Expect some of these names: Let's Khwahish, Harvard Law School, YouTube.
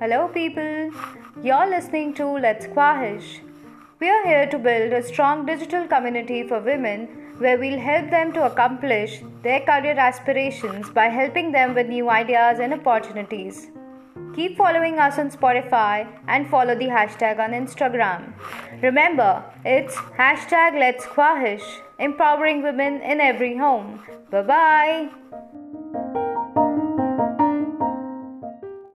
Hello people, you're listening to Let's Khwahish. We're here to build a strong digital community for women where we'll help them to accomplish their career aspirations by helping them with new ideas and opportunities. Keep following us on Spotify and follow the hashtag on Instagram. Remember, it's #LetsKhwahish, empowering women in every home. Bye-bye.